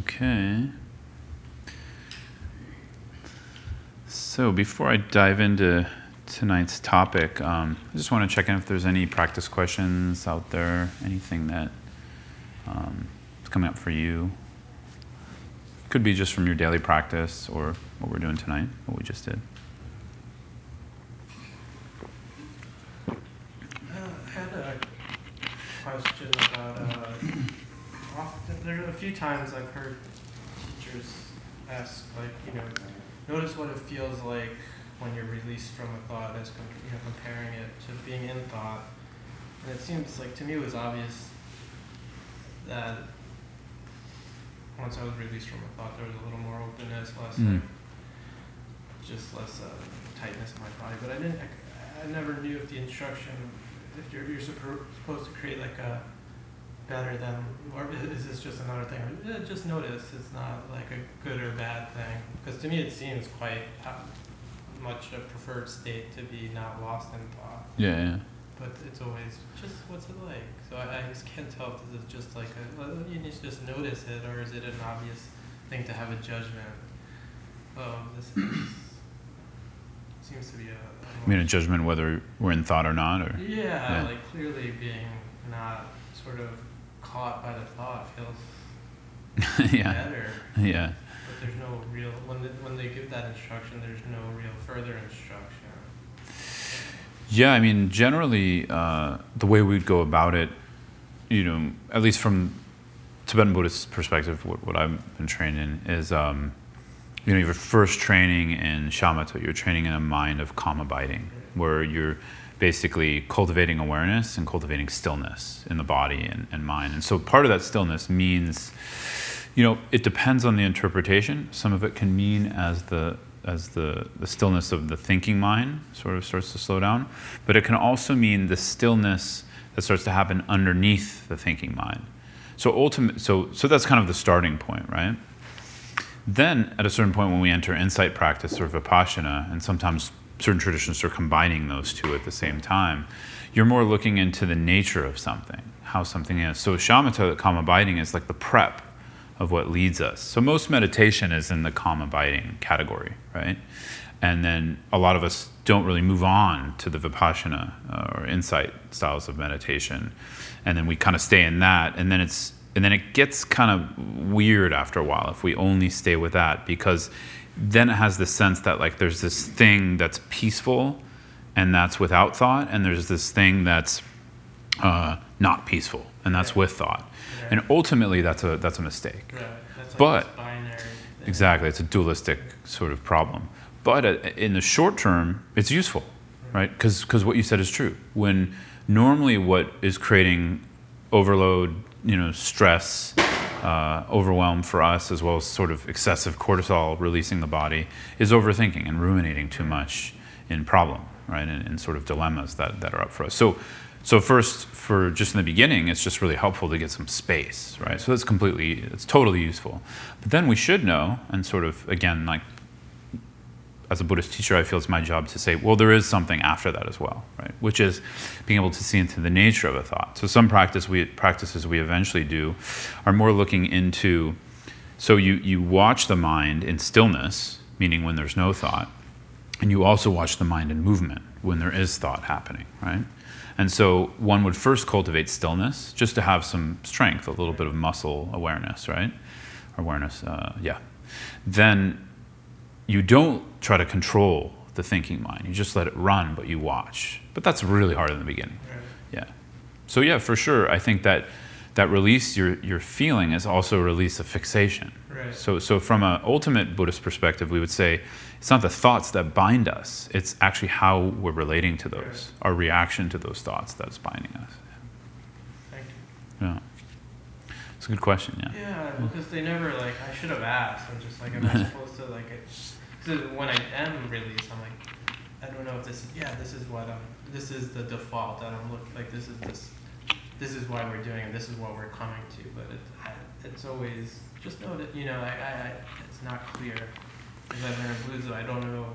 Okay. So before I dive into tonight's topic, I just want to check in if there's any practice questions out there, anything that is coming up for you. Could be just from your daily practice or what we're doing tonight, what we just did. I had a question about, there are a few times I've heard teachers ask, notice what it feels like when you're released from a thought, as comparing it to being in thought. And it seems like, to me, it was obvious that once I was released from a thought, there was a little more openness, less tightness in my body. But I never knew if the instruction, if you're supposed to create like a better than, or is this just another thing? Just notice, it's not like a good or bad thing. Because to me, it seems quite much a preferred state to be not lost in thought. Yeah, yeah. But it's always just what's it like. So I just can't tell if this is just like you need to just notice it, or is it an obvious thing to have a judgment? Seems to be a. I mean, a judgment whether we're in thought or not, or. Yeah, like clearly being not sort of caught by the thought feels better. Yeah. But there's no real when they give that instruction, there's no real further instruction. Yeah, I mean, generally, the way we'd go about it, at least from Tibetan Buddhist perspective, what I've been trained in is, your first training in shamatha, you're training in a mind of calm abiding, where you're basically cultivating awareness and cultivating stillness in the body and mind. And so part of that stillness means, it depends on the interpretation. Some of it can mean as the stillness of the thinking mind sort of starts to slow down, but it can also mean the stillness that starts to happen underneath the thinking mind. So that's kind of the starting point, right? Then at a certain point when we enter insight practice or Vipassana, and sometimes certain traditions are combining those two at the same time, you're more looking into the nature of something, how something is. So shamatha, calm abiding, is like the prep of what leads us. So most meditation is in the calm abiding category, right? And then a lot of us don't really move on to the Vipassana or insight styles of meditation. And then we kind of stay in that, and then it gets kind of weird after a while if we only stay with that, because then it has the sense that like there's this thing that's peaceful and that's without thought, and there's this thing that's not peaceful and that's with thought. And ultimately, that's a mistake. Right. That's like this binary thing. Exactly, it's a dualistic sort of problem. But in the short term, it's useful, right? Because what you said is true. When normally what is creating overload, stress, overwhelm for us, as well as sort of excessive cortisol releasing the body, is overthinking and ruminating too much in problem, right? And sort of dilemmas that are up for us. So first, for just in the beginning, it's just really helpful to get some space, right? So that's it's totally useful. But then we should know, and sort of, again, like as a Buddhist teacher, I feel it's my job to say, well, there is something after that as well, right? Which is being able to see into the nature of a thought. So some practices we eventually do are more looking into, so you watch the mind in stillness, meaning when there's no thought, and you also watch the mind in movement when there is thought happening, right? And so one would first cultivate stillness just to have some strength, a little bit of muscle awareness, right? Then you don't try to control the thinking mind. You just let it run, but you watch. But that's really hard in the beginning. Yeah. So yeah, for sure, I think that release you're feeling is also a release of fixation. Right. So from an ultimate Buddhist perspective, we would say it's not the thoughts that bind us, it's actually how we're relating to those, right. Our reaction to those thoughts that's binding us. Thank you. Yeah. It's a good question, yeah. Yeah, because they never, I should have asked. I'm just am I supposed to, because when I am released, I'm I don't know if this is the default that I'm looking, this is why we're doing it, this is what we're coming to, but it's always, just know that, it's not clear. Because I've never blues, I don't know.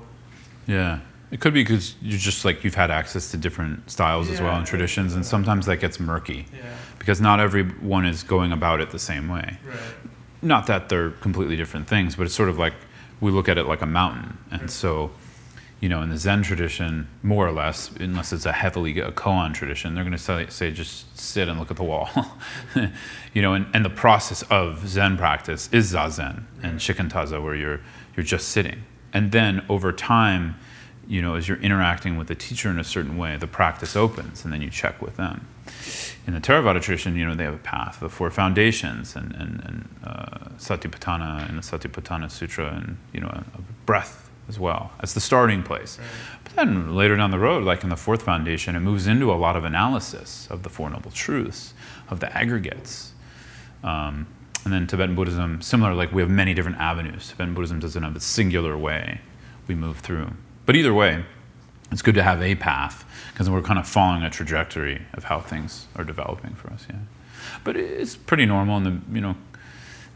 Yeah, it could be because you're just you've had access to different styles as well and traditions, and sometimes that gets murky. Yeah. Because not everyone is going about it the same way. Right. Not that they're completely different things, but it's sort of like we look at it like a mountain. And so, you know, in the Zen tradition, more or less, unless it's a heavily a koan tradition, they're going to say just sit and look at the wall. You know, and the process of Zen practice is zazen and shikantaza, where you're just sitting. And then over time, you know, as you're interacting with the teacher in a certain way, the practice opens, and then you check with them. In the Theravada tradition, you know, they have a path, the four foundations, and Satipatthana, and the Satipatthana Sutra, and, you know, a breath as well as the starting place. Right. But then later down the road, like in the fourth foundation, it moves into a lot of analysis of the Four Noble Truths, of the aggregates. And then Tibetan Buddhism, similar, like we have many different avenues. Tibetan Buddhism doesn't have a singular way we move through. But either way, it's good to have a path, because we're kind of following a trajectory of how things are developing for us. Yeah, but it's pretty normal. And the, you know,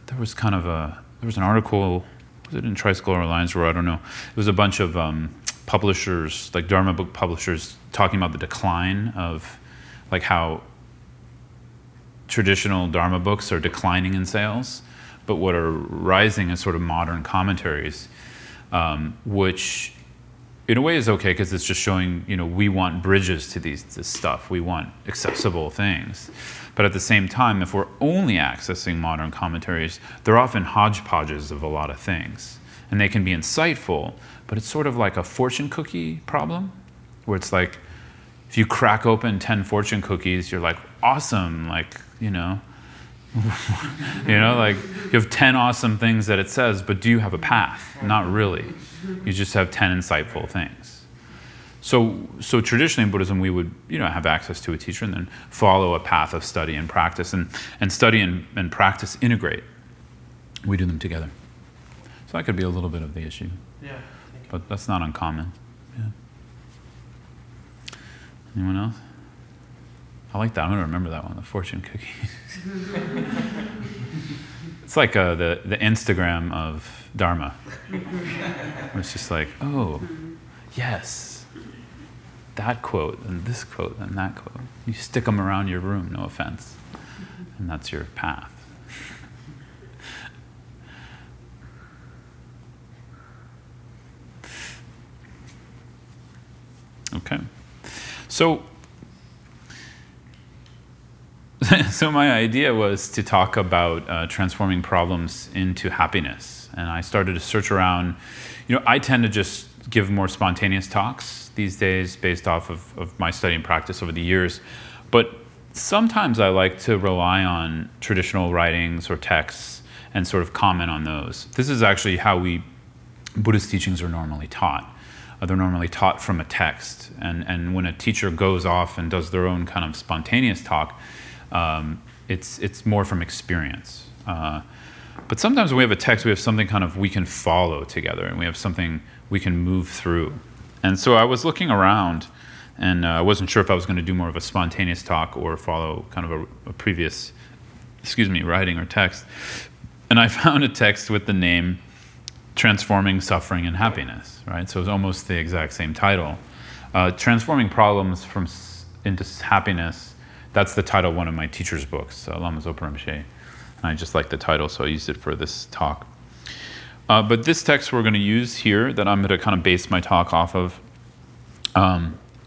there was kind of an article, was it in Tricycle or Alliance, where I don't know, it was a bunch of publishers, like Dharma book publishers, talking about the decline of, like, how traditional Dharma books are declining in sales, but what are rising is sort of modern commentaries, which, in a way, is okay, because it's just showing, you know, we want bridges to this stuff. We want accessible things. But at the same time, if we're only accessing modern commentaries, they're often hodgepodges of a lot of things. And they can be insightful, but it's sort of like a fortune cookie problem, where it's like, if you crack open 10 fortune cookies, you're like, awesome, like, you know, you know, like, you have 10 awesome things that it says, but do you have a path? Not really. You just have 10 insightful things. So traditionally in Buddhism, we would, you know, have access to a teacher and then follow a path of study and practice, and study and practice integrate. We do them together. So that could be a little bit of the issue. Yeah. But that's not uncommon. Yeah. Anyone else? I like that. I'm going to remember that one, the fortune cookie. It's like the Instagram of Dharma. It's just like, oh, yes, that quote, and this quote, and that quote. You stick them around your room, no offense. And that's your path. Okay. So my idea was to talk about transforming problems into happiness. And I started to search around. You know, I tend to just give more spontaneous talks these days based off of my study and practice over the years. But sometimes I like to rely on traditional writings or texts and sort of comment on those. This is actually how Buddhist teachings are normally taught. They're normally taught from a text. And when a teacher goes off and does their own kind of spontaneous talk, it's more from experience. But sometimes when we have a text, we have something kind of we can follow together, and we have something we can move through. And so I was looking around, and I wasn't sure if I was going to do more of a spontaneous talk or follow kind of a previous, writing or text. And I found a text with the name Transforming Suffering and Happiness, right? So it was almost the exact same title. Transforming Problems into Happiness. That's the title of one of my teacher's books, Lama Zopa Rinpoche. And I just like the title, so I used it for this talk. But this text we're going to use here, that I'm going to kind of base my talk off of,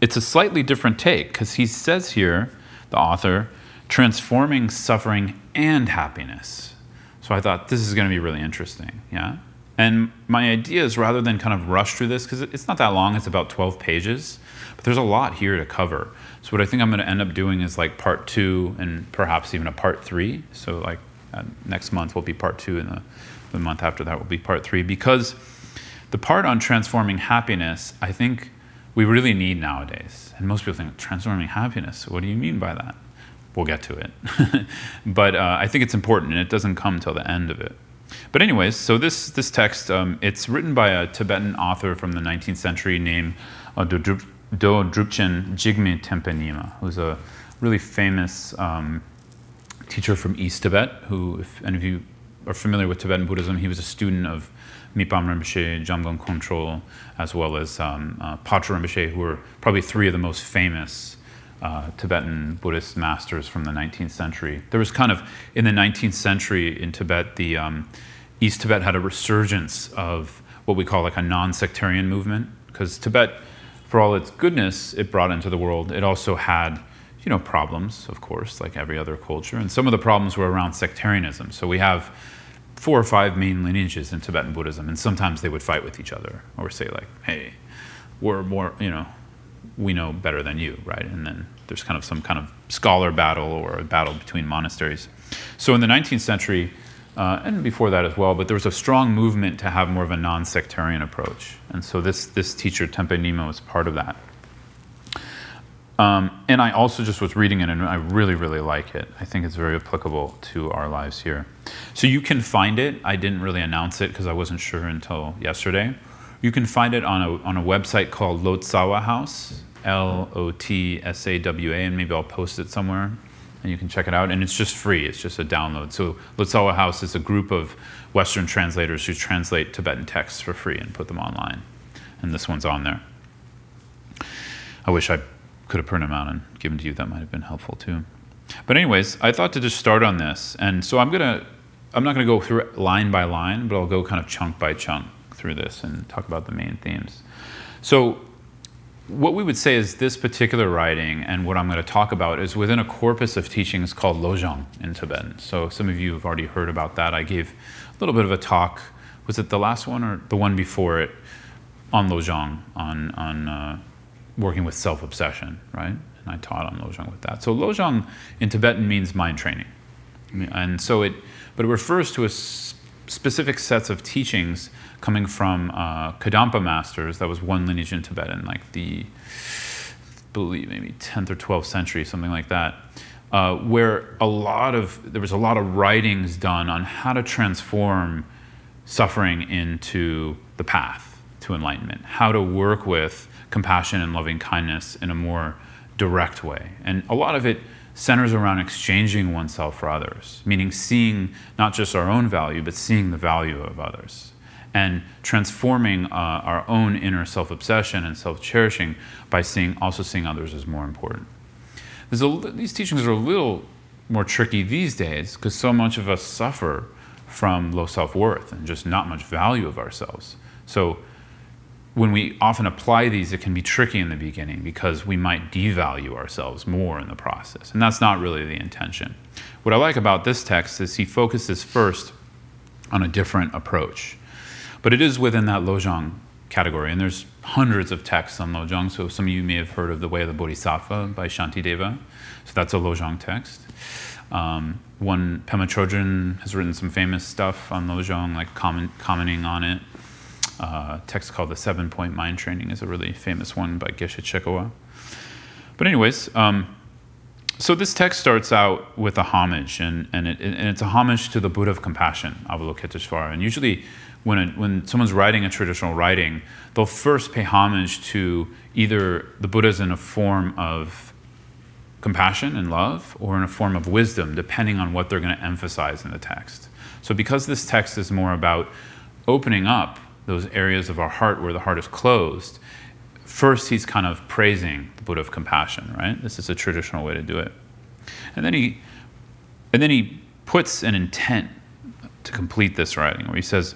it's a slightly different take, because he says here, the author, transforming suffering and happiness. So I thought, this is going to be really interesting, yeah? And my idea is, rather than kind of rush through this, because it's not that long, it's about 12 pages, but there's a lot here to cover. So what I think I'm going to end up doing is like part 2 and perhaps even a part 3. So like next month will be part 2, and the month after that will be part 3, because the part on transforming happiness, I think we really need nowadays. And most people think, transforming happiness, what do you mean by that? We'll get to it. But I think it's important, and it doesn't come till the end of it. But anyways, so this text, it's written by a Tibetan author from the 19th century named Do Drupchen Jigme Tempenima, who's a really famous teacher from East Tibet, who, if any of you are familiar with Tibetan Buddhism, he was a student of Mipham Rinpoche, Jamgön Kongtrül, as well as Patrul Rinpoche, who are probably three of the most famous Tibetan Buddhist masters from the 19th century. There was kind of, in the 19th century in Tibet, the East Tibet had a resurgence of what we call like a non-sectarian movement, because Tibet, for all its goodness it brought into the world, it also had, you know, problems, of course, like every other culture. And some of the problems were around sectarianism. So we have 4 or 5 main lineages in Tibetan Buddhism, and sometimes they would fight with each other or say like, hey, we're more, you know, we know better than you, right? And then there's kind of some kind of scholar battle or a battle between monasteries. So in the 19th century, and before that as well, but there was a strong movement to have more of a non-sectarian approach. And so this teacher, Tempenima, was part of that. And I also just was reading it, and I really, really like it. I think it's very applicable to our lives here. So you can find it. I didn't really announce it because I wasn't sure until yesterday. You can find it on a website called Lotsawa House, Lotsawa, and maybe I'll post it somewhere, and you can check it out. And it's just free. It's just a download. So Lotsawa House is a group of Western translators who translate Tibetan texts for free and put them online. And this one's on there. I wish I could have printed them out and given to you. That might have been helpful too. But anyways, I thought to just start on this. And so I'm not going to go through it line by line, but I'll go kind of chunk by chunk through this and talk about the main themes. So what we would say is this particular writing and what I'm going to talk about is within a corpus of teachings called Lojong in Tibetan. So some of you have already heard about that. I gave a little bit of a talk. Was it the last one or the one before it on Lojong, on working with self-obsession, right? And I taught on Lojong with that. So Lojong in Tibetan means mind training. And so it refers to a specific sets of teachings coming from Kadampa masters. That was one lineage in Tibet in like the, I believe maybe 10th or 12th century, something like that, where there was a lot of writings done on how to transform suffering into the path to enlightenment, how to work with compassion and loving kindness in a more direct way. And a lot of it centers around exchanging oneself for others, meaning seeing not just our own value, but seeing the value of others, and transforming our own inner self-obsession and self-cherishing by seeing others as more important. These teachings are a little more tricky these days because so much of us suffer from low self-worth and just not much value of ourselves. So when we often apply these, it can be tricky in the beginning because we might devalue ourselves more in the process. And that's not really the intention. What I like about this text is he focuses first on a different approach. But it is within that Lojong category. And there's hundreds of texts on Lojong. So some of you may have heard of The Way of the Bodhisattva by Shantideva. So that's a Lojong text. One, Pema Chodron has written some famous stuff on Lojong, like commenting on it. Text called The 7-Point Mind Training is a really famous one by Geshe Chikawa. But anyways, so this text starts out with a homage, and it's a homage to the Buddha of compassion, Avalokiteshvara. And usually when someone's writing a traditional writing, they'll first pay homage to either the Buddhas in a form of compassion and love or in a form of wisdom, depending on what they're going to emphasize in the text. So because this text is more about opening up those areas of our heart where the heart is closed, first he's kind of praising the Buddha of compassion, right? This is a traditional way to do it. And then he puts an intent to complete this writing where he says,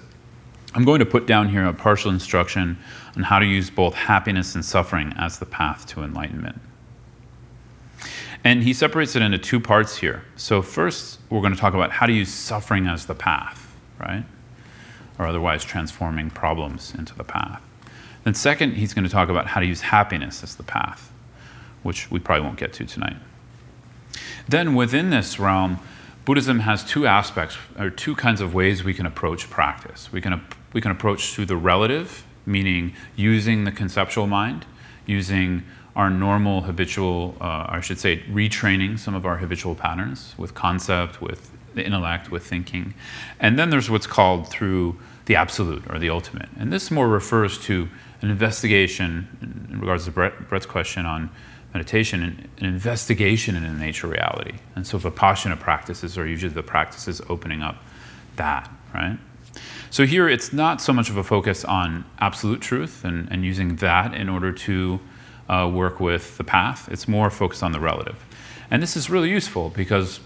I'm going to put down here a partial instruction on how to use both happiness and suffering as the path to enlightenment. And he separates it into two parts here. So first, we're going to talk about how to use suffering as the path, right? Or otherwise transforming problems into the path. Then second, he's going to talk about how to use happiness as the path, which we probably won't get to tonight. Then within this realm, Buddhism has two aspects, or two kinds of ways we can approach practice. We can approach through the relative, meaning using the conceptual mind, using our normal habitual, retraining some of our habitual patterns with concept, with the intellect, with thinking. And then there's what's called through the absolute or the ultimate. And this more refers to an investigation, in regards to Brett's question on meditation, an investigation into nature reality. And so Vipassana practices are usually the practices opening up that, right? So here it's not so much of a focus on absolute truth and using that in order to work with the path. It's more focused on the relative. And this is really useful because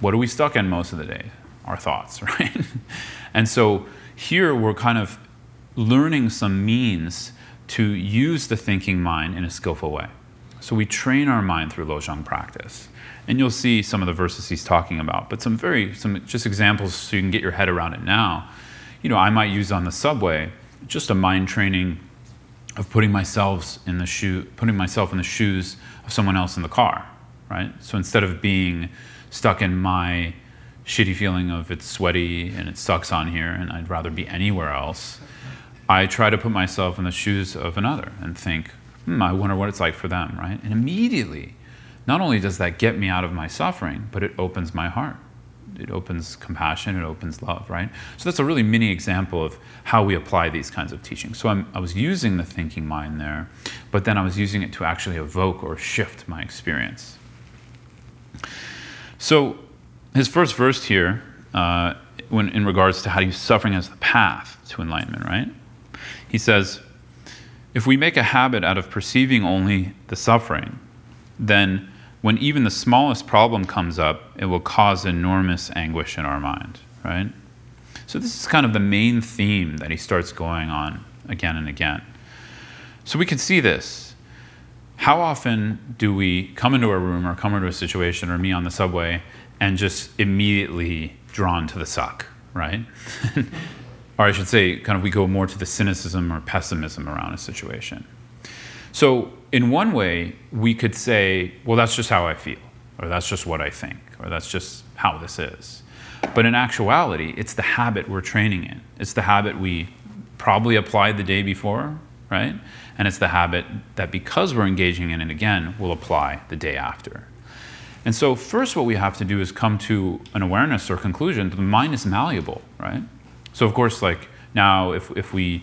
what are we stuck in most of the day? Our thoughts, right? And so here we're kind of learning some means to use the thinking mind in a skillful way. So we train our mind through Lojong practice. And you'll see some of the verses he's talking about, but some just examples so you can get your head around it now. You know, I might use on the subway just a mind training of putting myself in the shoes of someone else in the car, right? So instead of being stuck in my shitty feeling of it's sweaty and it sucks on here and I'd rather be anywhere else, I try to put myself in the shoes of another and think, I wonder what it's like for them, right? And immediately, not only does that get me out of my suffering, but it opens my heart. It opens compassion, it opens love, right? So that's a really mini example of how we apply these kinds of teachings. So I was using the thinking mind there, but then I was using it to actually evoke or shift my experience. So his first verse here, when in regards to how to use suffering as the path to enlightenment, right? He says, if we make a habit out of perceiving only the suffering, then when even the smallest problem comes up, it will cause enormous anguish in our mind, right? So this is kind of the main theme that he starts going on again and again. So we can see this. How often do we come into a room or come into a situation, or me on the subway, and just immediately drawn to the suck, right? Or I should say, kind of we go more to the cynicism or pessimism around a situation. So in one way, we could say, well, that's just how I feel, or that's just what I think, or that's just how this is. But in actuality, it's the habit we're training in. It's the habit we probably applied the day before, right? And it's the habit that because we're engaging in it again, we'll apply the day after. And so first what we have to do is come to an awareness or conclusion that the mind is malleable, right? So of course, like now, if we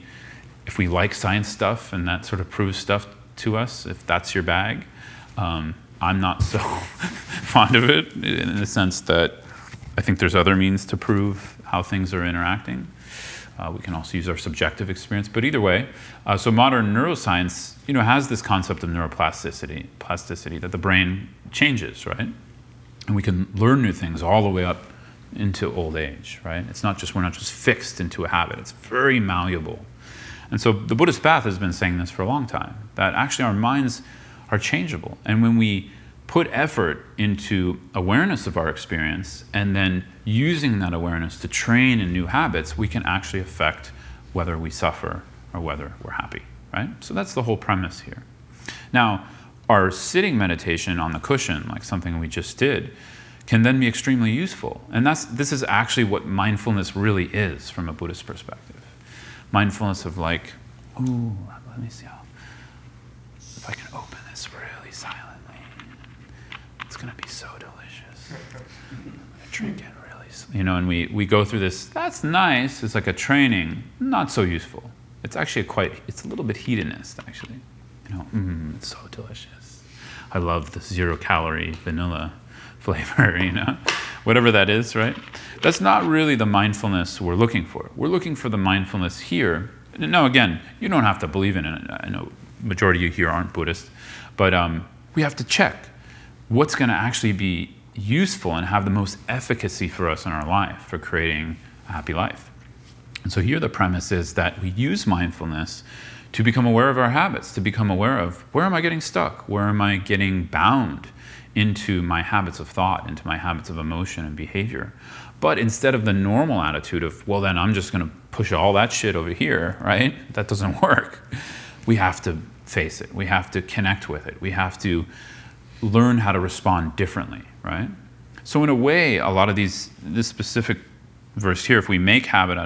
like science stuff and that sort of proves stuff to us, if that's your bag, I'm not so fond of it in the sense that I think there's other means to prove how things are interacting. We can also use our subjective experience, but either way, so modern neuroscience, you know, has this concept of neuroplasticity, that the brain changes, right? And we can learn new things all the way up into old age, right? It's not just, we're not just fixed into a habit, it's very malleable. And so the Buddhist path has been saying this for a long time, that actually our minds are changeable. And when we put effort into awareness of our experience and then using that awareness to train in new habits, we can actually affect whether we suffer or whether we're happy, right? So that's the whole premise here. Now, our sitting meditation on the cushion, like something we just did, can then be extremely useful. And this is actually what mindfulness really is from a Buddhist perspective. Mindfulness of like, ooh, let me see how, if I can open this really silently, it's gonna be so delicious. I'm gonna drink it really, you know, and we go through this, that's nice, it's like a training, not so useful. It's actually it's a little bit hedonist actually. You know, it's so delicious. I love the 0-calorie vanilla flavor, you know, whatever that is, right? That's not really the mindfulness we're looking for. We're looking for the mindfulness here. Now, again, you don't have to believe in it. I know majority of you here aren't Buddhist, but we have to check what's going to actually be useful and have the most efficacy for us in our life for creating a happy life. And so here the premise is that we use mindfulness to become aware of our habits, to become aware of where am I getting stuck? Where am I getting bound into my habits of thought, into my habits of emotion and behavior? But instead of the normal attitude of, well, then I'm just going to push all that shit over here, right? That doesn't work. We have to face it. We have to connect with it. We have to learn how to respond differently, right? So in a way, a lot of this specific verse here, if we make a habit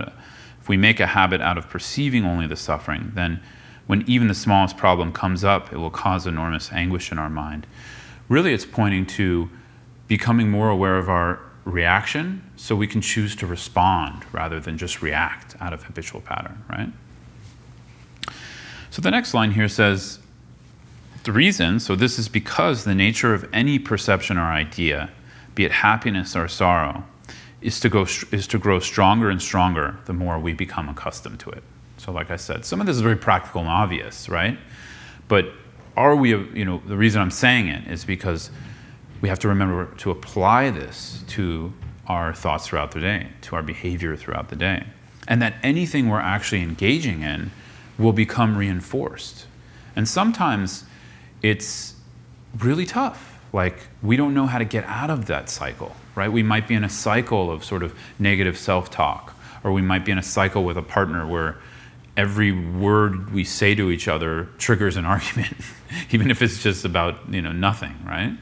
out of perceiving only the suffering, then when even the smallest problem comes up, it will cause enormous anguish in our mind. Really, it's pointing to becoming more aware of our reaction so we can choose to respond rather than just react out of habitual pattern, right? So the next line here says, the reason, so this is because the nature of any perception or idea, be it happiness or sorrow, is to grow stronger and stronger the more we become accustomed to it. So like I said, some of this is very practical and obvious, right? But are we, you know, the reason I'm saying it is because we have to remember to apply this to our thoughts throughout the day, to our behavior throughout the day. And that anything we're actually engaging in will become reinforced. And sometimes it's really tough. Like, we don't know how to get out of that cycle, right? We might be in a cycle of sort of negative self-talk, or we might be in a cycle with a partner where every word we say to each other triggers an argument, even if it's just about, you know, nothing, right?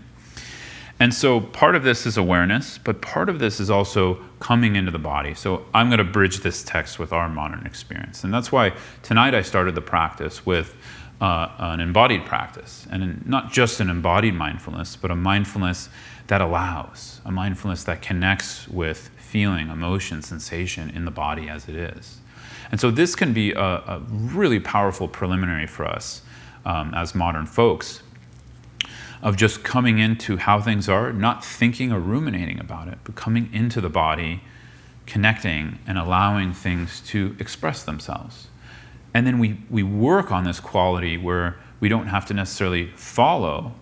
And so part of this is awareness, but part of this is also coming into the body. So I'm going to bridge this text with our modern experience. And that's why tonight I started the practice with an embodied practice. And not just an embodied mindfulness, but a mindfulness that allows, a mindfulness that connects with feeling, emotion, sensation in the body as it is. And so this can be a really powerful preliminary for us as modern folks, of just coming into how things are, not thinking or ruminating about it, but coming into the body, connecting, and allowing things to express themselves. And then we work on this quality where we don't have to necessarily follow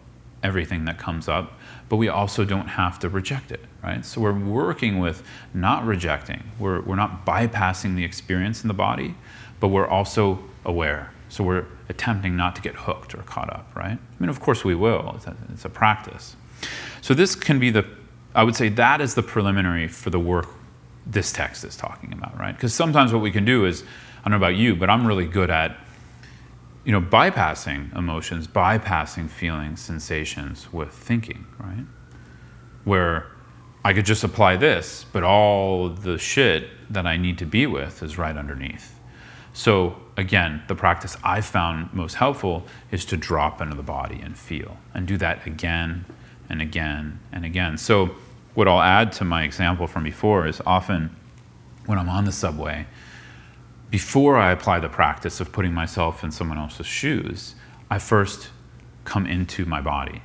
everything that comes up, but we also don't have to reject it, right? So we're working with not rejecting. We're not bypassing the experience in the body, but we're also aware. So we're attempting not to get hooked or caught up, right? I mean, of course we will. It's a practice. So this can be the, I would say that is the preliminary for the work this text is talking about, right? Because sometimes what we can do is, I don't know about you, but I'm really good at, you know, bypassing emotions, bypassing feelings, sensations with thinking, right? Where I could just apply this, but all the shit that I need to be with is right underneath. So again, the practice I found most helpful is to drop into the body and feel, and do that again and again and again. So what I'll add to my example from before is often when I'm on the subway, before I apply the practice of putting myself in someone else's shoes, I first come into my body,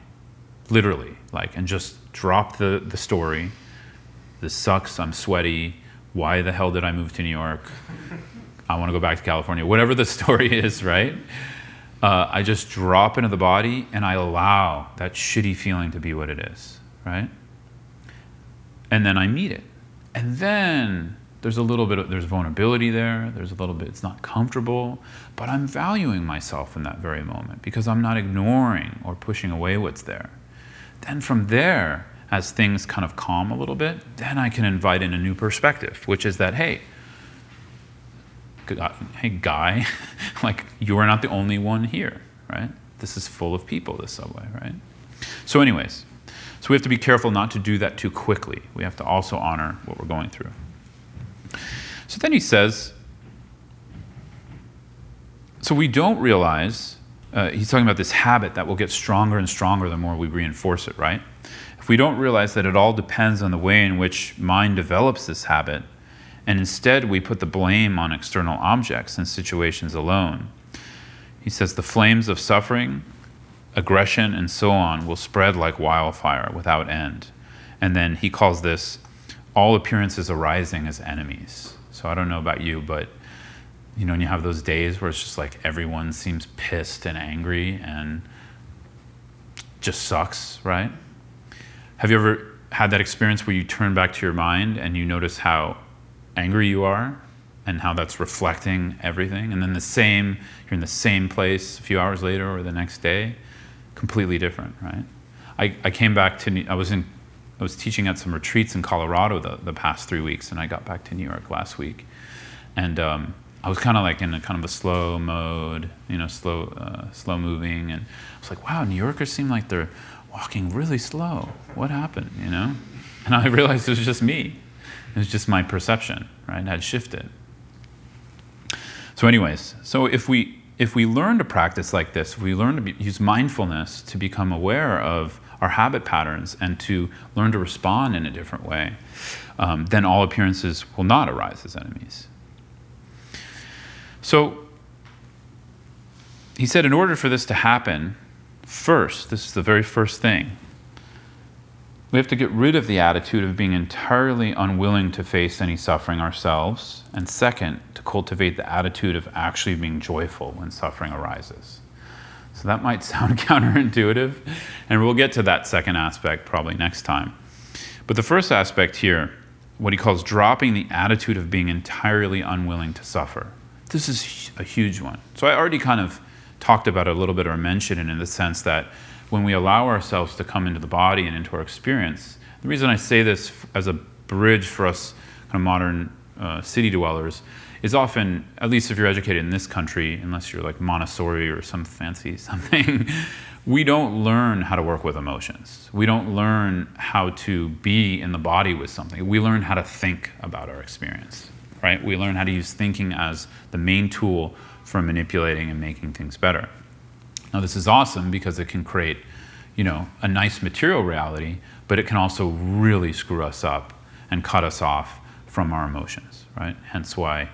literally, like, and just drop the story. This sucks, I'm sweaty, why the hell did I move to New York? I want to go back to California, whatever the story is, right? I just drop into the body and I allow that shitty feeling to be what it is, right? And then I meet it. And then there's a little bit of, there's vulnerability there, there's a little bit, it's not comfortable, but I'm valuing myself in that very moment because I'm not ignoring or pushing away what's there. Then from there, as things kind of calm a little bit, then I can invite in a new perspective, which is that, hey guy, like, you're not the only one here, right? This is full of people, this subway, right? So anyways, so we have to be careful not to do that too quickly. We have to also honor what we're going through. So then he says, so we don't realize, he's talking about this habit that will get stronger and stronger the more we reinforce it, right? If we don't realize that it all depends on the way in which mind develops this habit, and instead we put the blame on external objects and situations alone. He says the flames of suffering, aggression, and so on will spread like wildfire without end. And then he calls this all appearances arising as enemies. So I don't know about you, but you know, when you have those days where it's just like everyone seems pissed and angry and just sucks, right? Have you ever had that experience where you turn back to your mind and you notice how angry you are and how that's reflecting everything, and then you're in the same place a few hours later or the next day, completely different, right? I came back to, I was teaching at some retreats in Colorado the past 3 weeks, and I got back to New York last week, and I was kind of like in a kind of a slow mode, you know, slow moving, and I was like, wow, New Yorkers seem like they're walking really slow. What happened, you know? And I realized it was just me. It was just my perception, right? It had shifted. So anyways, so if we learn to practice like this, if we learn to use mindfulness to become aware of our habit patterns and to learn to respond in a different way, then all appearances will not arise as enemies. So he said in order for this to happen, first, this is the very first thing, we have to get rid of the attitude of being entirely unwilling to face any suffering ourselves. And second, to cultivate the attitude of actually being joyful when suffering arises. So that might sound counterintuitive, and we'll get to that second aspect probably next time. But the first aspect here, what he calls dropping the attitude of being entirely unwilling to suffer. This is a huge one. So I already kind of talked about it a little bit or mentioned it in the sense that when we allow ourselves to come into the body and into our experience, the reason I say this as a bridge for us kind of modern city dwellers is often, at least if you're educated in this country, unless you're like Montessori or some fancy something, we don't learn how to work with emotions. We don't learn how to be in the body with something. We learn how to think about our experience, right? We learn how to use thinking as the main tool for manipulating and making things better. Now, this is awesome because it can create, you know, a nice material reality, but it can also really screw us up and cut us off from our emotions, right? Hence why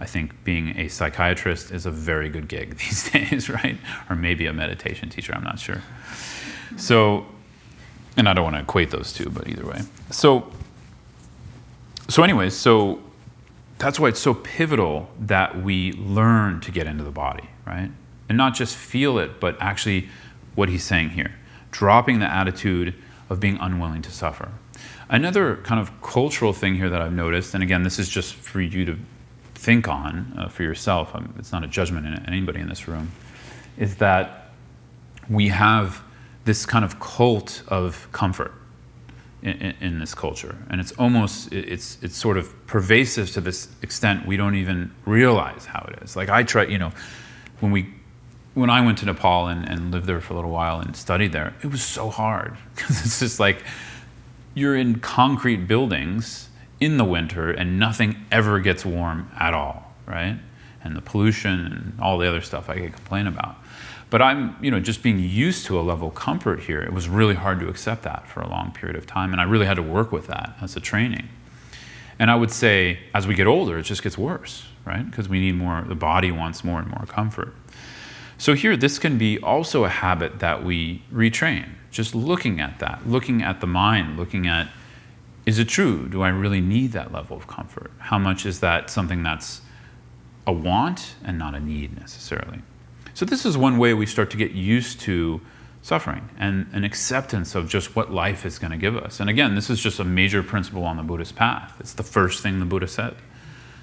I think being a psychiatrist is a very good gig these days, right? Or maybe a meditation teacher, I'm not sure. So, and I don't want to equate those two, but either way. So that's why it's so pivotal that we learn to get into the body, right? And not just feel it, but actually what he's saying here, dropping the attitude of being unwilling to suffer. Another kind of cultural thing here that I've noticed, and again, this is just for you to think on for yourself, it's not a judgment in anybody in this room, is that we have this kind of cult of comfort in this culture. And it's almost, it's sort of pervasive to this extent we don't even realize how it is. Like I try, you know, when I went to Nepal and lived there for a little while and studied there, it was so hard because it's just like you're in concrete buildings in the winter and nothing ever gets warm at all, right? And the pollution and all the other stuff I could complain about. But I'm, you know, just being used to a level of comfort here, it was really hard to accept that for a long period of time, and I really had to work with that as a training. And I would say as we get older, it just gets worse, right? Because we need more, the body wants more and more comfort. So here, this can be also a habit that we retrain, just looking at that, looking at the mind, looking at, is it true? Do I really need that level of comfort? How much is that something that's a want and not a need necessarily? So this is one way we start to get used to suffering and an acceptance of just what life is going to give us. And again, this is just a major principle on the Buddhist path. It's the first thing the Buddha said.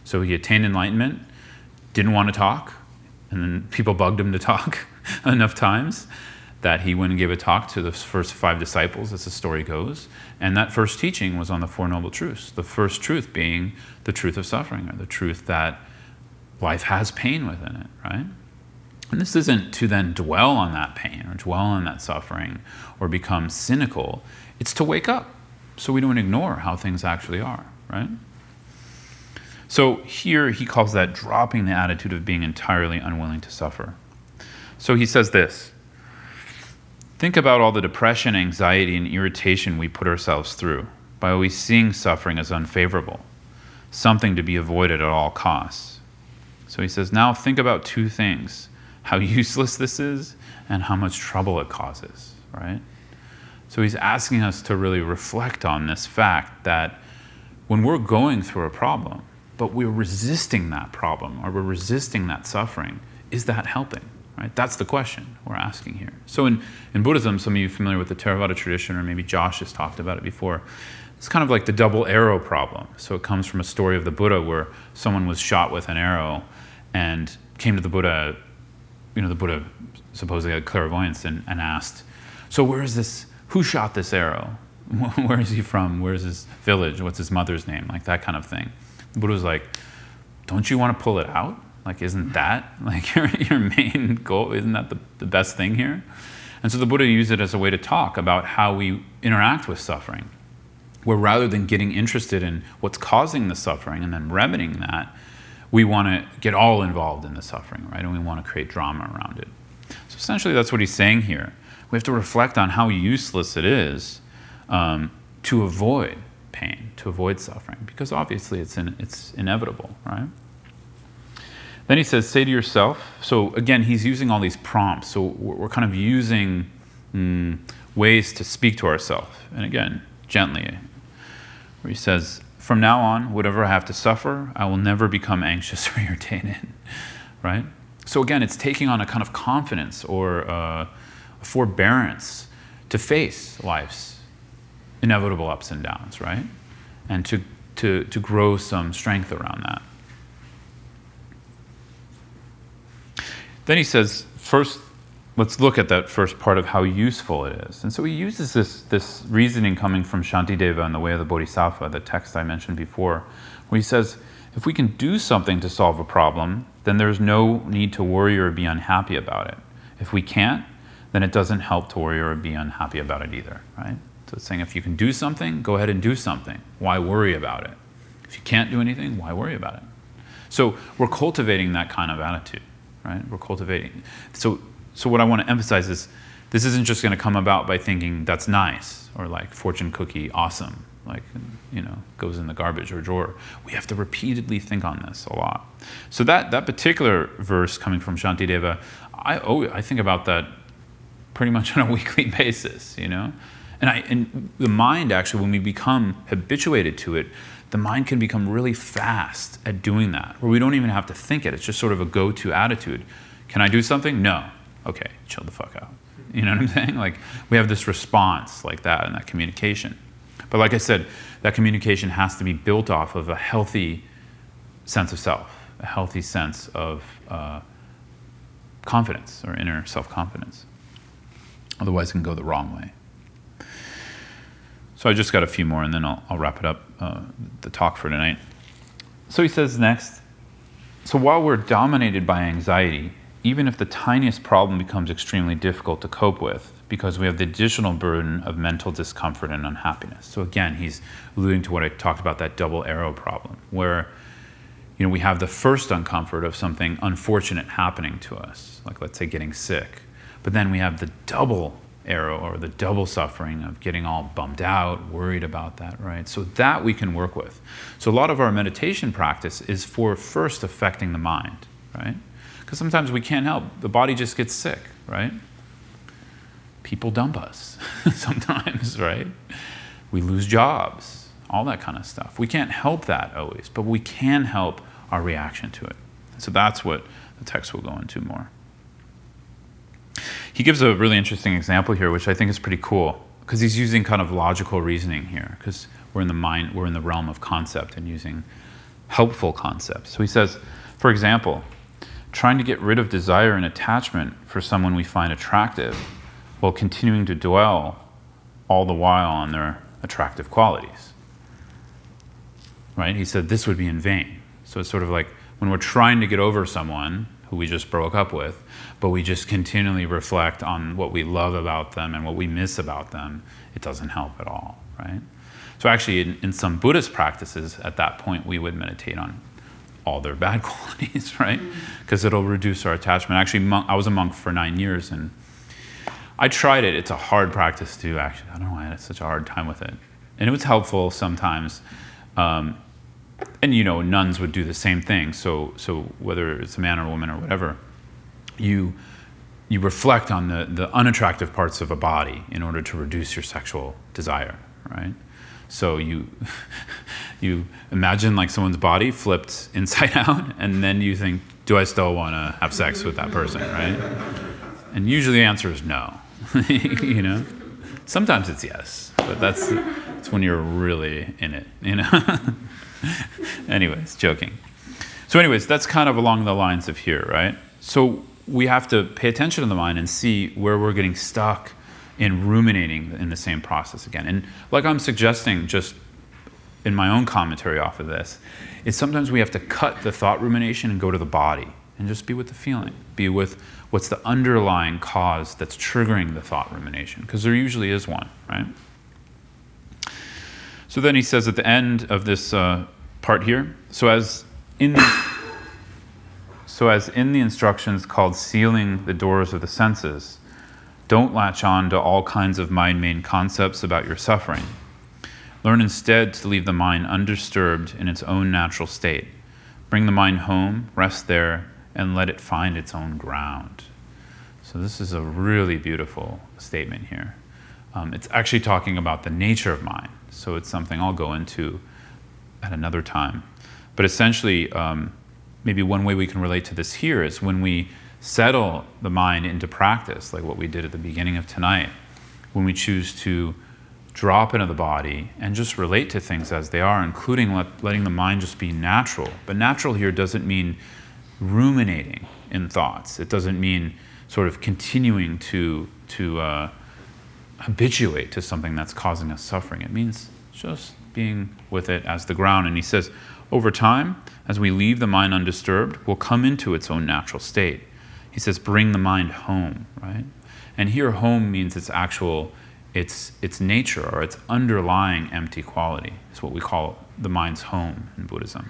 So he attained enlightenment, didn't want to talk, and then people bugged him to talk enough times that he went and gave a talk to the first 5 disciples, as the story goes. And that first teaching was on the Four Noble Truths, the first truth being the truth of suffering, or the truth that life has pain within it, right? And this isn't to then dwell on that pain or dwell on that suffering or become cynical. It's to wake up so we don't ignore how things actually are, right? So here he calls that dropping the attitude of being entirely unwilling to suffer. So he says this, think about all the depression, anxiety, and irritation we put ourselves through by always seeing suffering as unfavorable, something to be avoided at all costs. So he says, now think about 2 things, how useless this is and how much trouble it causes, right? So he's asking us to really reflect on this fact that when we're going through a problem, but we're resisting that problem or we're resisting that suffering, is that helping? Right? That's the question we're asking here. So in Buddhism, some of you are familiar with the Theravada tradition, or maybe Josh has talked about it before. It's kind of like the double arrow problem. So it comes from a story of the Buddha where someone was shot with an arrow and came to the Buddha, you know, the Buddha supposedly had clairvoyance and asked, so where is this, who shot this arrow? Where is he from? Where's his village? What's his mother's name? Like that kind of thing. The Buddha was like, don't you want to pull it out? Like, isn't that like your main goal? Isn't that the best thing here? And so the Buddha used it as a way to talk about how we interact with suffering, where rather than getting interested in what's causing the suffering and then remedying that, we want to get all involved in the suffering, right? And we want to create drama around it. So essentially that's what he's saying here. We have to reflect on how useless it is to avoid pain, to avoid suffering, because obviously it's inevitable, right? Then he says, say to yourself, so again, he's using all these prompts. So we're kind of using ways to speak to ourselves. And again, gently, where he says, from now on, whatever I have to suffer, I will never become anxious or irritated, right? So again, it's taking on a kind of confidence or forbearance to face life's inevitable ups and downs, right? And to grow some strength around that. Then he says, first, let's look at that first part of how useful it is. And so he uses this reasoning coming from Shantideva and the Way of the Bodhisattva, the text I mentioned before, where he says, if we can do something to solve a problem, then there's no need to worry or be unhappy about it. If we can't, then it doesn't help to worry or be unhappy about it either, right? So it's saying if you can do something, go ahead and do something. Why worry about it? If you can't do anything, why worry about it? So we're cultivating that kind of attitude, right? We're cultivating. So what I want to emphasize is this isn't just going to come about by thinking that's nice or like fortune cookie awesome, like, you know, goes in the garbage or drawer. We have to repeatedly think on this a lot. So that particular verse coming from Shantideva, I think about that pretty much on a weekly basis, you know? And the mind actually, when we become habituated to it, the mind can become really fast at doing that, where we don't even have to think it. It's just sort of a go-to attitude. Can I do something? No. Okay, chill the fuck out. You know what I'm saying? Like, we have this response like that and that communication. But like I said, that communication has to be built off of a healthy sense of self, a healthy sense of confidence or inner self-confidence. Otherwise, it can go the wrong way. So I just got a few more, and then I'll wrap it up, the talk for tonight. So he says next, so while we're dominated by anxiety, even if the tiniest problem becomes extremely difficult to cope with, because we have the additional burden of mental discomfort and unhappiness. So again, he's alluding to what I talked about, that double arrow problem, where, you know, we have the first uncomfort of something unfortunate happening to us, like let's say getting sick, but then we have the double arrow or the double suffering of getting all bummed out, worried about that, right? So that we can work with. So a lot of our meditation practice is for first affecting the mind, right? Because sometimes we can't help. The body just gets sick, right? People dump us sometimes, right? We lose jobs, all that kind of stuff. We can't help that always, but we can help our reaction to it. So that's what the text will go into more. He gives a really interesting example here, which I think is pretty cool, because he's using kind of logical reasoning here, because we're in the mind, we're in the realm of concept and using helpful concepts. So he says, for example, trying to get rid of desire and attachment for someone we find attractive while continuing to dwell all the while on their attractive qualities, right? He said this would be in vain. So it's sort of like when we're trying to get over someone who we just broke up with, but we just continually reflect on what we love about them and what we miss about them, it doesn't help at all, right? So actually, in some Buddhist practices, at that point, we would meditate on all their bad qualities, right? Because it'll reduce our attachment. Actually, I was a monk for 9 years, and I tried it. It's a hard practice to do, actually. I don't know why I had such a hard time with it. And it was helpful sometimes. And, you know, nuns would do the same thing. So whether it's a man or a woman or whatever, you reflect on the unattractive parts of a body in order to reduce your sexual desire, right? So you imagine like someone's body flipped inside out, and then you think, do I still want to have sex with that person, right? And usually the answer is no. You know, sometimes it's yes, but that's when you're really in it, you know. Anyways, joking. So anyways, that's kind of along the lines of here, right? So we have to pay attention to the mind and see where we're getting stuck in ruminating in the same process again. And like I'm suggesting just in my own commentary off of this, is sometimes we have to cut the thought rumination and go to the body and just be with the feeling, be with what's the underlying cause that's triggering the thought rumination, because there usually is one, right? So then he says at the end of this part here, so as in the instructions called sealing the doors of the senses, don't latch on to all kinds of mind-made concepts about your suffering. Learn instead to leave the mind undisturbed in its own natural state. Bring the mind home, rest there, and let it find its own ground. So this is a really beautiful statement here. It's actually talking about the nature of mind. So it's something I'll go into at another time. But essentially, maybe one way we can relate to this here is when we settle the mind into practice, like what we did at the beginning of tonight, when we choose to drop into the body and just relate to things as they are, including letting the mind just be natural. But natural here doesn't mean ruminating in thoughts. It doesn't mean sort of continuing to habituate to something that's causing us suffering. It means just being with it as the ground. And he says, over time, as we leave the mind undisturbed, we'll come into its own natural state. He says, bring the mind home, right? And here home means its actual, its nature or its underlying empty quality. It's what we call the mind's home in Buddhism.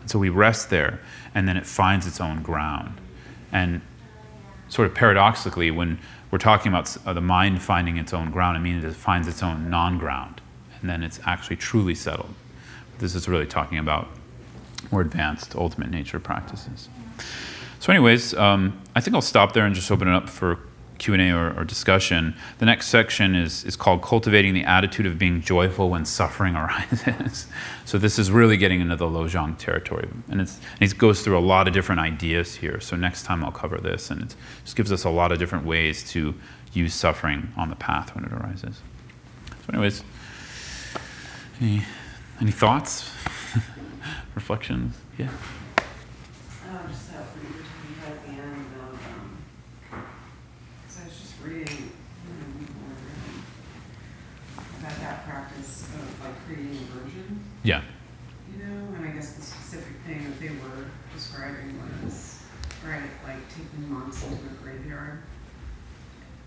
And so we rest there, and then it finds its own ground. And sort of paradoxically, when we're talking about the mind finding its own ground, I mean it finds its own non-ground, and then it's actually truly settled. This is really talking about more advanced ultimate nature practices. So anyways, I think I'll stop there and just open it up for Q&A or discussion. The next section is called Cultivating the Attitude of Being Joyful When Suffering Arises. So this is really getting into the Lojong territory. And it goes through a lot of different ideas here. So next time I'll cover this. And it just gives us a lot of different ways to use suffering on the path when it arises. So anyways, any thoughts? Reflections? Yeah. Yeah. You know, and I guess the specific thing that they were describing was, right, like taking monks into a graveyard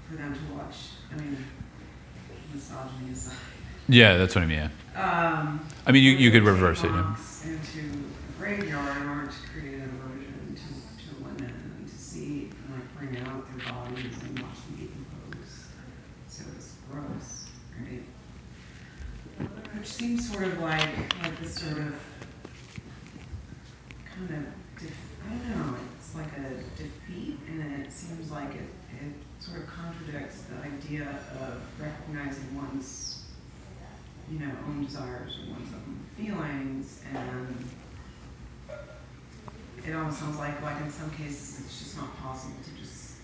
for them to watch. I mean, misogyny aside. Yeah, that's what I mean, yeah. I mean, you could reverse it, yeah. Into a graveyard in order to create an aversion to women and to see and like bring out their bodies and watch them decompose. So it's gross, right? Which seems sort of like this sort of kind of, I don't know, it's like a defeat, and it seems like it sort of contradicts the idea of recognizing one's, you know, own desires or one's own feelings, and it almost sounds like in some cases it's just not possible to just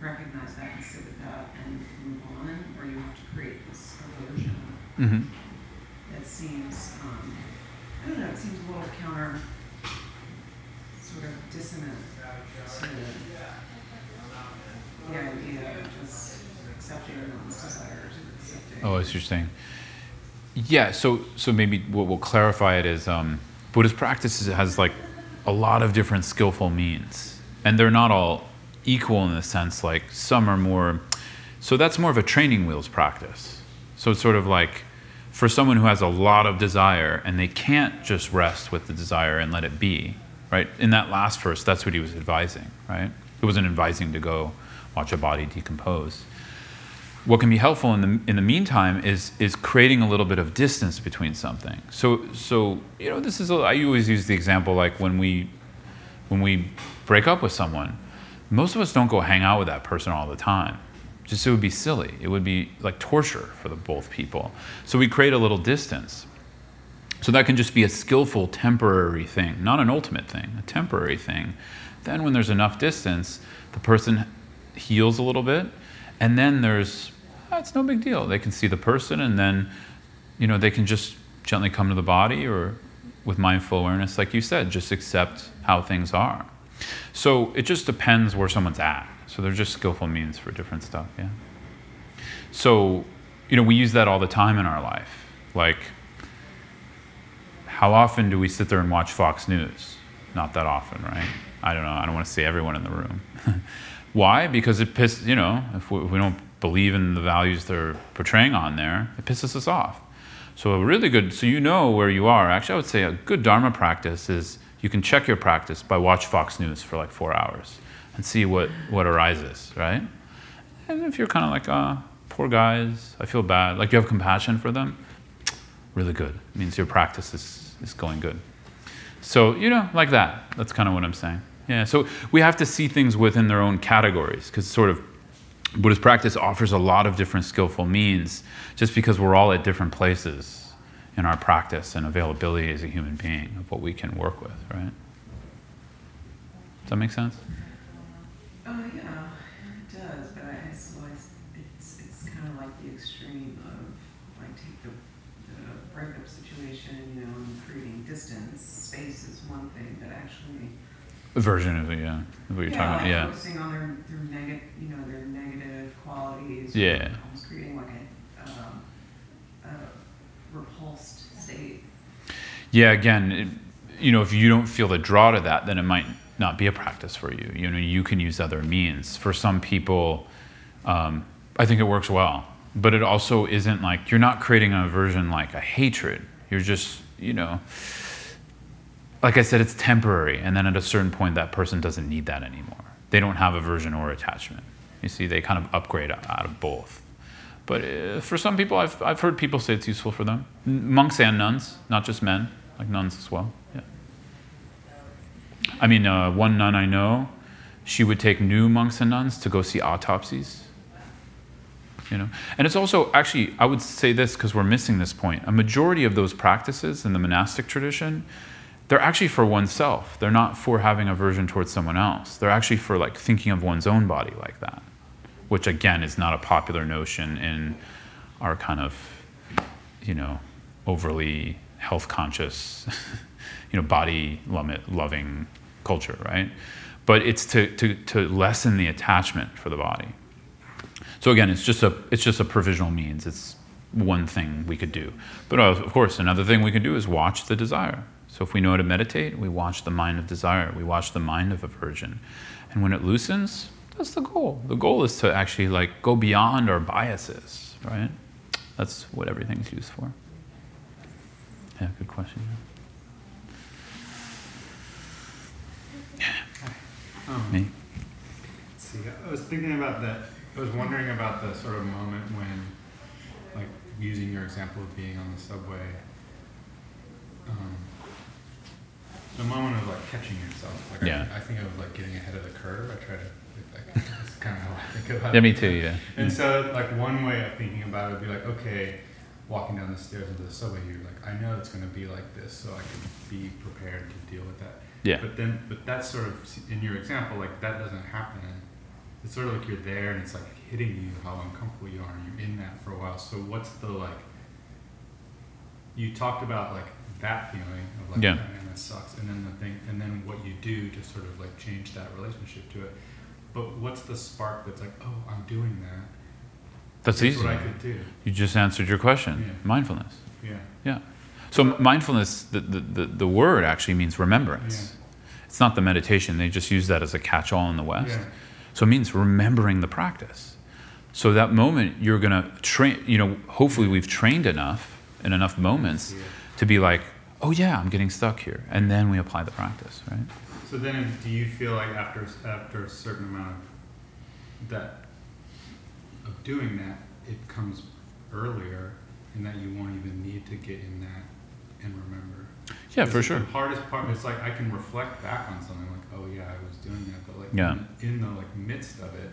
recognize that and sit with that and move on, or you have to create this aversion. Mm-hmm. That seems, I don't know, it seems a little counter, sort of dissonant to the idea of just accepting one's desires. Oh, that's interesting. Yeah, so maybe what we'll clarify it is Buddhist practice has like a lot of different skillful means, and they're not all equal in the sense like some are more, so that's more of a training wheels practice. So it's sort of like, for someone who has a lot of desire and they can't just rest with the desire and let it be, right? In that last verse, that's what he was advising, right? He wasn't advising to go watch a body decompose. What can be helpful in the meantime is creating a little bit of distance between something. So you know, this is I always use the example like when we break up with someone, most of us don't go hang out with that person all the time. Just it would be silly. It would be like torture for the both people. So we create a little distance. So that can just be a skillful temporary thing, not an ultimate thing, a temporary thing. Then when there's enough distance, the person heals a little bit, and then there's, it's no big deal. They can see the person, and then, you know, they can just gently come to the body or with mindful awareness, like you said, just accept how things are. So it just depends where someone's at. So they're just skillful means for different stuff, yeah. So, you know, we use that all the time in our life. Like, how often do we sit there and watch Fox News? Not that often, right? I don't know. I don't want to say everyone in the room. Why? Because it pisses, you know, if we don't believe in the values they're portraying on there, it pisses us off. So a really good, so you know where you are. Actually, I would say a good Dharma practice is you can check your practice by watch Fox News for like 4 hours. And see what arises, right? And if you're kind of like, poor guys, I feel bad. Like you have compassion for them, really good. It means your practice is going good. So, you know, like that. That's kind of what I'm saying. Yeah, so we have to see things within their own categories because sort of Buddhist practice offers a lot of different skillful means just because we're all at different places in our practice and availability as a human being of what we can work with, right? Does that make sense? Yeah, it does. But it's kind of like the extreme of, like, take the breakup situation, you know, and creating distance. Space is one thing, but actually a version of it, yeah. Of what you're talking about, yeah. Focusing on their negative, you know, their negative qualities. Yeah. Almost creating like a repulsed state. Yeah. Again, you know, if you don't feel the draw to that, then it might not be a practice for you. You know, you can use other means. For some people, I think it works well, but it also isn't like you're not creating an aversion like a hatred. You're just, you know. Like I said, it's temporary, and then at a certain point that person doesn't need that anymore. They don't have aversion or attachment. You see, they kind of upgrade out of both. But for some people, I've heard people say it's useful for them. Monks and nuns, not just men, like nuns as well. Yeah. I mean, one nun I know, she would take new monks and nuns to go see autopsies. You know, and it's also actually, I would say this because we're missing this point. A majority of those practices in the monastic tradition, they're actually for oneself. They're not for having aversion towards someone else. They're actually for like thinking of one's own body like that, which again is not a popular notion in our kind of, you know, overly health conscious, you know, body loving culture, right? But it's to lessen the attachment for the body. So again, it's just a provisional means. It's one thing we could do. But of course, another thing we can do is watch the desire. So if we know how to meditate, we watch the mind of desire, we watch the mind of aversion. And when it loosens, that's the goal. The goal is to actually like go beyond our biases, right? That's what everything's used for. Yeah, good question. Yeah. Me? See, I was thinking about that. I was wondering about the sort of moment when, like, using your example of being on the subway, the moment of like catching yourself, like yeah. I think of like getting ahead of the curve. I try to, like, that's kind of how I think about it. Yeah, me too, yeah. And so like one way of thinking about it would be like, okay, walking down the stairs into the subway, you're like, I know it's going to be like this, so I can be prepared to deal with that. Yeah. But that's sort of, in your example, like that doesn't happen. It's sort of like you're there and it's like hitting you how uncomfortable you are, and you're in that for a while. So what's the like, you talked about like that feeling of like, yeah. Sucks, and then the thing, and then what you do to sort of like change that relationship to it. But what's the spark that's like, oh, I'm doing that? That's easy. What I could do. You just answered your question. Yeah. Mindfulness. Yeah. Yeah. So mindfulness, the word actually means remembrance. Yeah. It's not the meditation. They just use that as a catch-all in the West. Yeah. So it means remembering the practice. So that moment you're gonna train. You know, hopefully we've trained enough in enough moments to be like, oh yeah, I'm getting stuck here, and then we apply the practice, right? So then, do you feel like after a certain amount of that of doing that, it comes earlier, and that you won't even need to get in that and remember? Yeah, for sure. The hardest part is like I can reflect back on something like, oh yeah, I was doing that, but like in the like midst of it,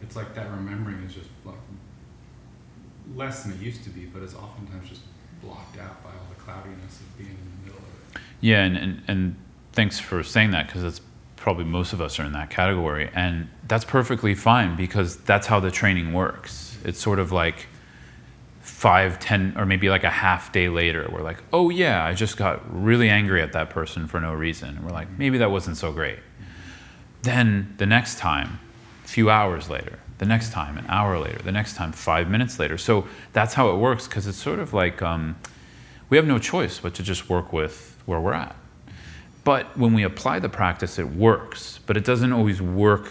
it's like that remembering is just like less than it used to be, but it's oftentimes just blocked out by all the cloudiness of being in the middle of it. Yeah, and thanks for saying that, because that's probably most of us are in that category, and that's perfectly fine because that's how the training works. It's sort of like 5, 10, or maybe like a half day later, we're like, oh yeah, I just got really angry at that person for no reason. And we're like, maybe that wasn't so great. Then the next time, a few hours later, the next time, an hour later, the next time, 5 minutes later. So that's how it works, because it's sort of like we have no choice but to just work with where we're at. But when we apply the practice, it works, but it doesn't always work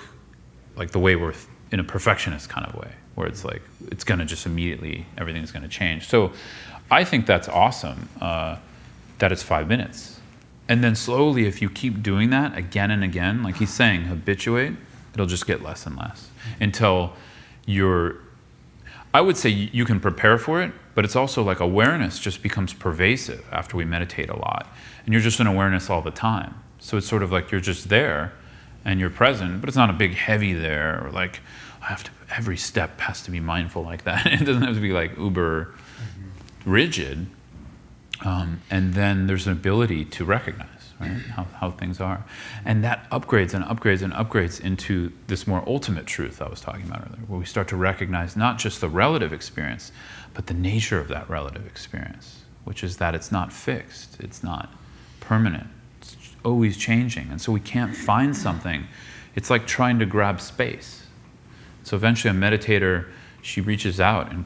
like the way we're in a perfectionist kind of way, where it's like, it's gonna just immediately, everything's gonna change. So I think that's awesome that it's 5 minutes. And then slowly, if you keep doing that again and again, like he's saying, habituate, it'll just get less and less until you're, I would say you can prepare for it, but it's also like awareness just becomes pervasive after we meditate a lot. And you're just in awareness all the time. So it's sort of like you're just there and you're present, but it's not a big heavy there or like I have to, every step has to be mindful like that. It doesn't have to be like uber rigid. And then there's an ability to recognize, right? How things are. And that upgrades and upgrades and upgrades into this more ultimate truth I was talking about earlier, where we start to recognize not just the relative experience, but the nature of that relative experience, which is that it's not fixed, it's not permanent, it's always changing. And so we can't find something. It's like trying to grab space. So eventually a meditator, she reaches out and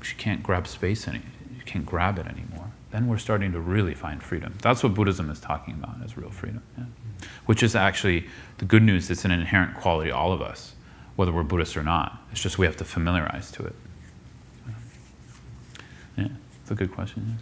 she can't grab space anymore. You can't grab it anymore. Then we're starting to really find freedom. That's what Buddhism is talking about, as real freedom. Yeah. Which is actually the good news. It's an inherent quality to all of us, whether we're Buddhists or not. It's just we have to familiarize to it. Yeah, it's a good question.